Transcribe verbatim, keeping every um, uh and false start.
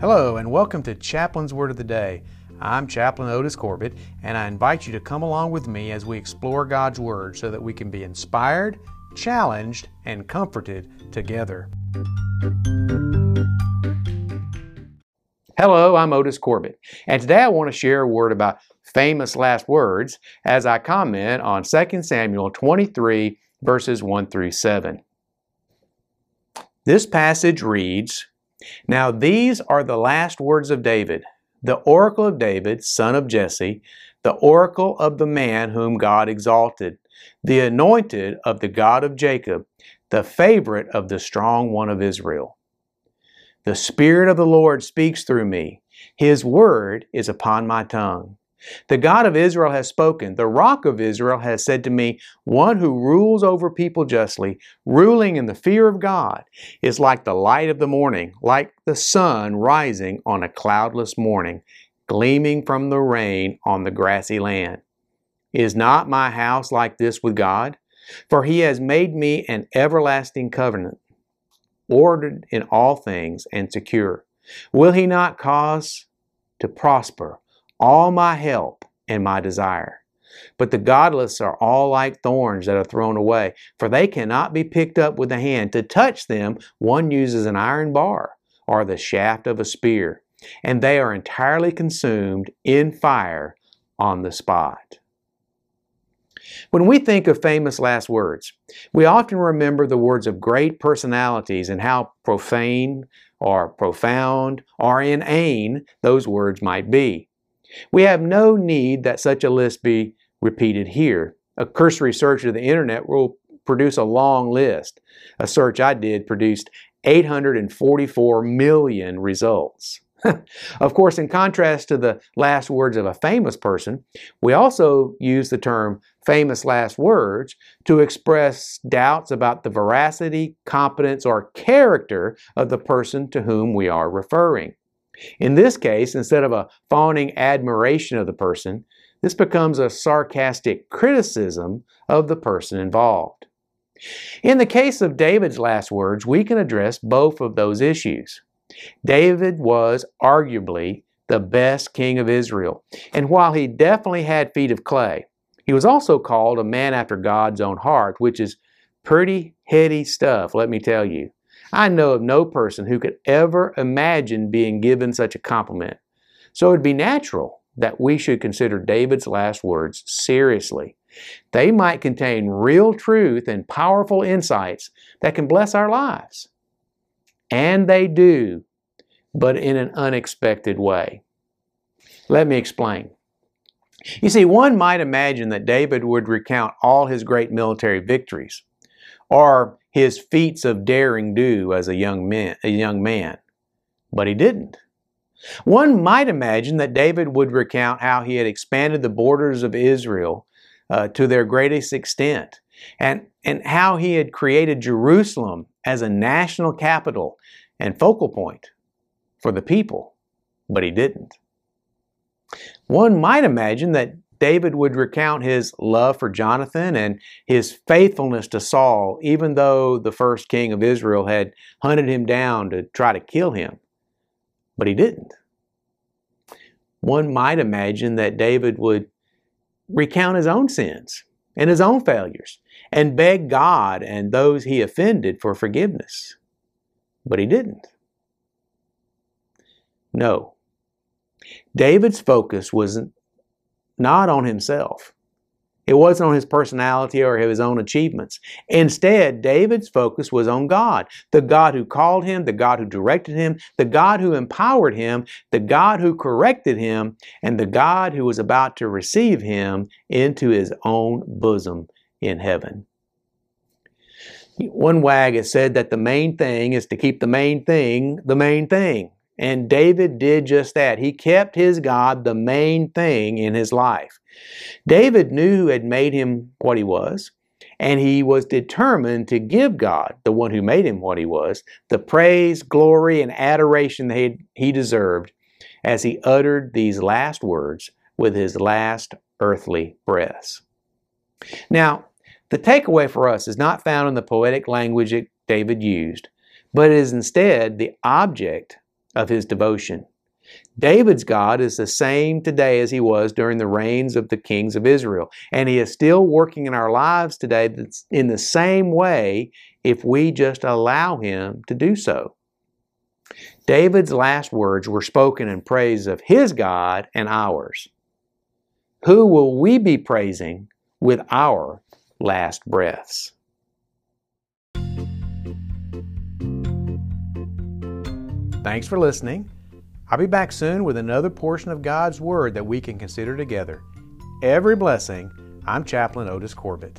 Hello and welcome to Chaplain's Word of the Day. I'm Chaplain Otis Corbett, and I invite you to come along with me as we explore God's Word so that we can be inspired, challenged, and comforted together. Hello, I'm Otis Corbett, and today I want to share a word about famous last words as I comment on Second Samuel twenty-three, verses one through seven. This passage reads, "Now these are the last words of David, the oracle of David, son of Jesse, the oracle of the man whom God exalted, the anointed of the God of Jacob, the favorite of the strong one of Israel. The Spirit of the Lord speaks through me. His word is upon my tongue. The God of Israel has spoken. The Rock of Israel has said to me, one who rules over people justly, ruling in the fear of God, is like the light of the morning, like the sun rising on a cloudless morning, gleaming from the rain on the grassy land. Is not my house like this with God? For he has made me an everlasting covenant, ordered in all things and secure. Will he not cause to prosper all my help and my desire? But the godless are all like thorns that are thrown away, for they cannot be picked up with the hand. To touch them, one uses an iron bar or the shaft of a spear, and they are entirely consumed in fire on the spot." When we think of famous last words, we often remember the words of great personalities and how profane or profound or inane those words might be. We have no need that such a list be repeated here. A cursory search of the internet will produce a long list. A search I did produced eight hundred forty-four million results. Of course, in contrast to the last words of a famous person, we also use the term famous last words to express doubts about the veracity, competence, or character of the person to whom we are referring. In this case, instead of a fawning admiration of the person, this becomes a sarcastic criticism of the person involved. In the case of David's last words, we can address both of those issues. David was arguably the best king of Israel, and while he definitely had feet of clay, he was also called a man after God's own heart, which is pretty heady stuff, let me tell you. I know of no person who could ever imagine being given such a compliment. So it would be natural that we should consider David's last words seriously. They might contain real truth and powerful insights that can bless our lives. And they do, but in an unexpected way. Let me explain. You see, one might imagine that David would recount all his great military victories, or his feats of daring do as a young man, a young man, but he didn't. One might imagine that David would recount how he had expanded the borders of Israel uh, to their greatest extent, and, and how he had created Jerusalem as a national capital and focal point for the people, but he didn't. One might imagine that David would recount his love for Jonathan and his faithfulness to Saul, even though the first king of Israel had hunted him down to try to kill him. But he didn't. One might imagine that David would recount his own sins and his own failures and beg God and those he offended for forgiveness. But he didn't. No. David's focus wasn't Not on himself. It wasn't on his personality or his own achievements. Instead, David's focus was on God, the God who called him, the God who directed him, the God who empowered him, the God who corrected him, and the God who was about to receive him into his own bosom in heaven. One wag has said that the main thing is to keep the main thing the main thing. And David did just that. He kept his God the main thing in his life. David knew who had made him what he was, and he was determined to give God, the one who made him what he was, the praise, glory, and adoration that he deserved as he uttered these last words with his last earthly breaths. Now, the takeaway for us is not found in the poetic language that David used, but is instead the object of his devotion. David's God is the same today as he was during the reigns of the kings of Israel, and he is still working in our lives today in the same way if we just allow him to do so. David's last words were spoken in praise of his God and ours. Who will we be praising with our last breaths? Thanks for listening. I'll be back soon with another portion of God's Word that we can consider together. Every blessing. I'm Chaplain Otis Corbett.